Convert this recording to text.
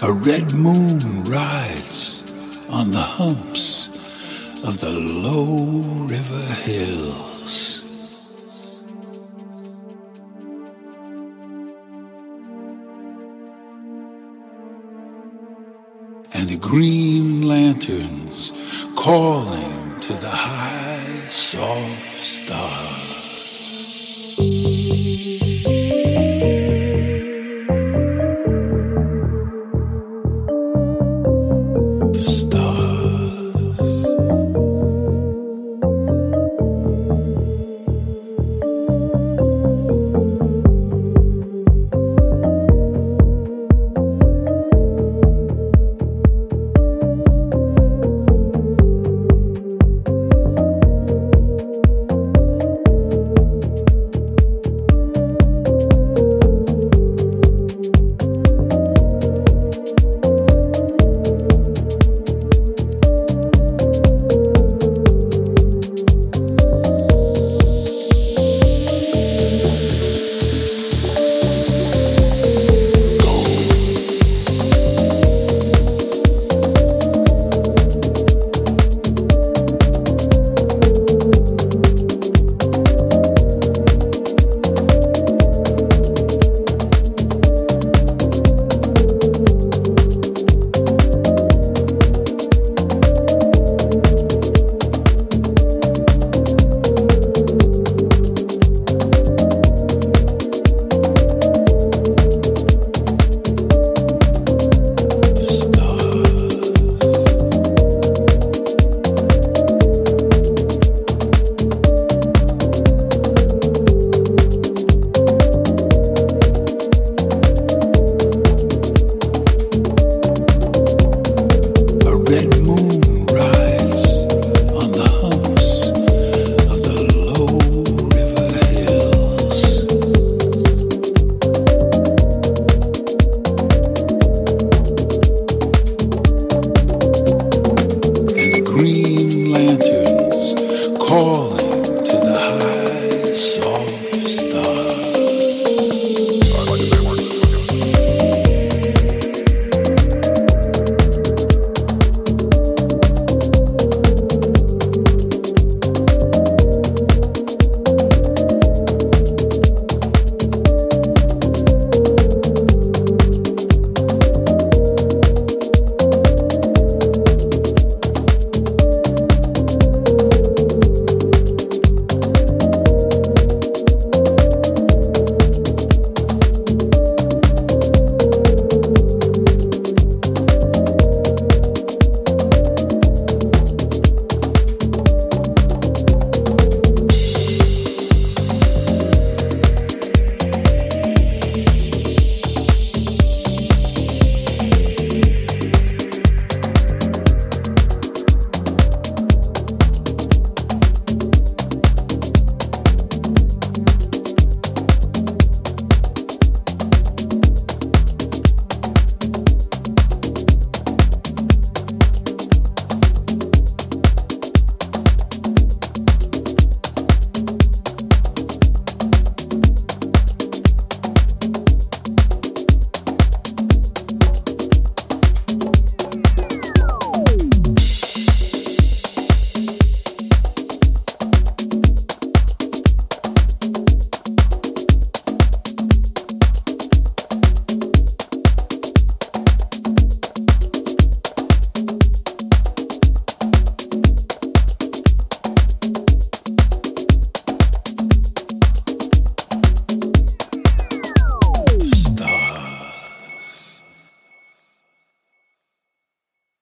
A red moon rides on the humps of the low river hills. And the green lanterns calling to the high, soft stars.